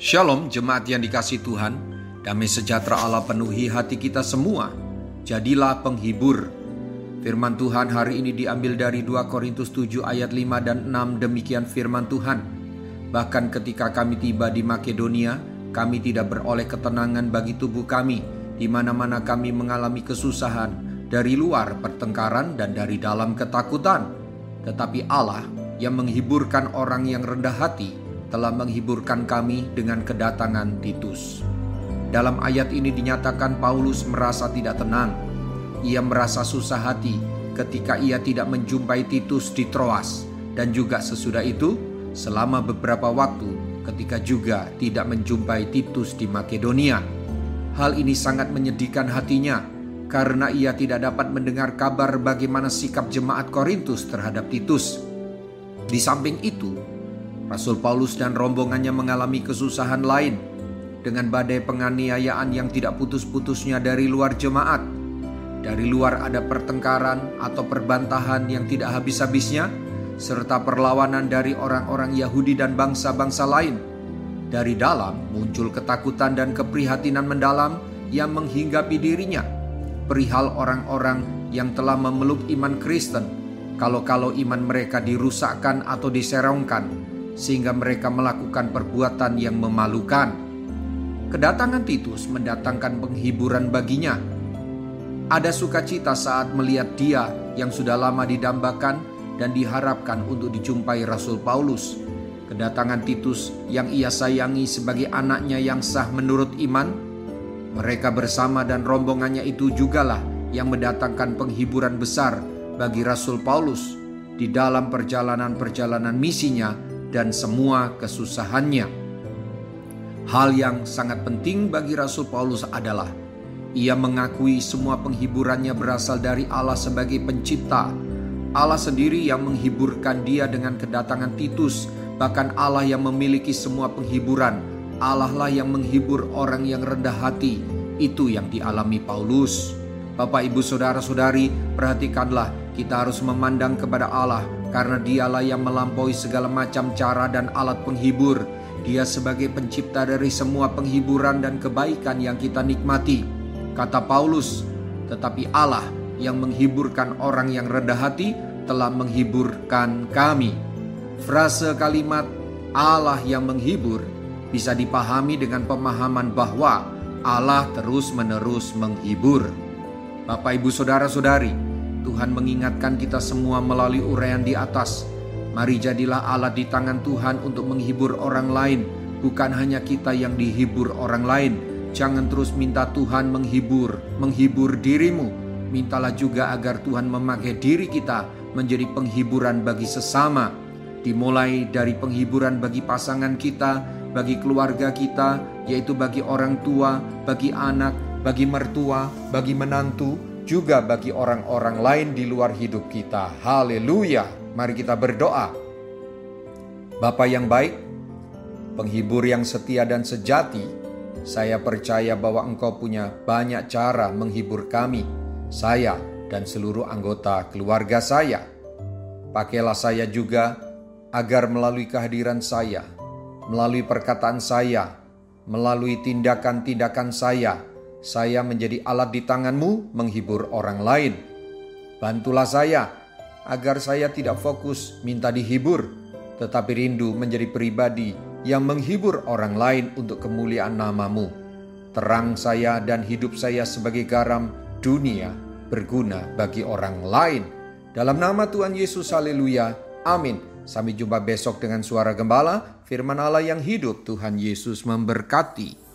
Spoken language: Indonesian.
Shalom jemaat yang dikasihi Tuhan, damai sejahtera Allah penuhi hati kita semua. Jadilah penghibur. Firman Tuhan hari ini diambil dari 2 Korintus 7 ayat 5 dan 6. Demikian firman Tuhan. Bahkan ketika kami tiba di Makedonia, kami tidak beroleh ketenangan bagi tubuh kami. Di mana-mana kami mengalami kesusahan, dari luar pertengkaran dan dari dalam ketakutan. Tetapi Allah yang menghiburkan orang yang rendah hati telah menghiburkan kami dengan kedatangan Titus. Dalam ayat ini dinyatakan Paulus merasa tidak tenang. Ia merasa susah hati ketika ia tidak menjumpai Titus di Troas, dan juga sesudah itu selama beberapa waktu ketika juga tidak menjumpai Titus di Makedonia. Hal ini sangat menyedihkan hatinya karena ia tidak dapat mendengar kabar bagaimana sikap jemaat Korintus terhadap Titus. Di samping itu, Rasul Paulus dan rombongannya mengalami kesusahan lain dengan badai penganiayaan yang tidak putus-putusnya dari luar jemaat. Dari luar ada pertengkaran atau perbantahan yang tidak habis-habisnya, serta perlawanan dari orang-orang Yahudi dan bangsa-bangsa lain. Dari dalam muncul ketakutan dan keprihatinan mendalam yang menghinggapi dirinya perihal orang-orang yang telah memeluk iman Kristen, kalau-kalau iman mereka dirusakkan atau diserongkan, sehingga mereka melakukan perbuatan yang memalukan. Kedatangan Titus mendatangkan penghiburan baginya. Ada sukacita saat melihat dia yang sudah lama didambakan dan diharapkan untuk dijumpai Rasul Paulus. Kedatangan Titus yang ia sayangi sebagai anaknya yang sah menurut iman, mereka bersama dan rombongannya itu jugalah yang mendatangkan penghiburan besar bagi Rasul Paulus di dalam perjalanan-perjalanan misinya dan semua kesusahannya. Hal yang sangat penting bagi Rasul Paulus adalah ia mengakui semua penghiburannya berasal dari Allah sebagai pencipta. Allah sendiri yang menghiburkan dia dengan kedatangan Titus. Bahkan Allah yang memiliki semua penghiburan, Allah lah yang menghibur orang yang rendah hati. Itu yang dialami Paulus. Bapak, ibu, saudara-saudari, perhatikanlah, kita harus memandang kepada Allah karena dialah yang melampaui segala macam cara dan alat penghibur. Dia sebagai pencipta dari semua penghiburan dan kebaikan yang kita nikmati. Kata Paulus, tetapi Allah yang menghiburkan orang yang rendah hati telah menghiburkan kami. Frase kalimat Allah yang menghibur bisa dipahami dengan pemahaman bahwa Allah terus-menerus menghibur. Bapak, ibu, saudara-saudari, Tuhan mengingatkan kita semua melalui uraian di atas. Mari jadilah alat di tangan Tuhan untuk menghibur orang lain. Bukan hanya kita yang dihibur orang lain. Jangan terus minta Tuhan menghibur dirimu. Mintalah juga agar Tuhan memakai diri kita menjadi penghiburan bagi sesama. Dimulai dari penghiburan bagi pasangan kita, bagi keluarga kita, yaitu bagi orang tua, bagi anak, bagi mertua, bagi menantu, juga bagi orang-orang lain di luar hidup kita. Haleluya. Mari kita berdoa. Bapa yang baik, penghibur yang setia dan sejati, saya percaya bahwa Engkau punya banyak cara menghibur kami, saya dan seluruh anggota keluarga saya. Pakailah saya juga agar melalui kehadiran saya, melalui perkataan saya, melalui tindakan-tindakan saya menjadi alat di tangan-Mu menghibur orang lain. Bantulah saya agar saya tidak fokus minta dihibur, tetapi rindu menjadi pribadi yang menghibur orang lain untuk kemuliaan nama-Mu. Terang saya dan hidup saya sebagai garam dunia berguna bagi orang lain. Dalam nama Tuhan Yesus, haleluya, amin. Sampai jumpa besok dengan suara gembala, firman Allah yang hidup. Tuhan Yesus memberkati.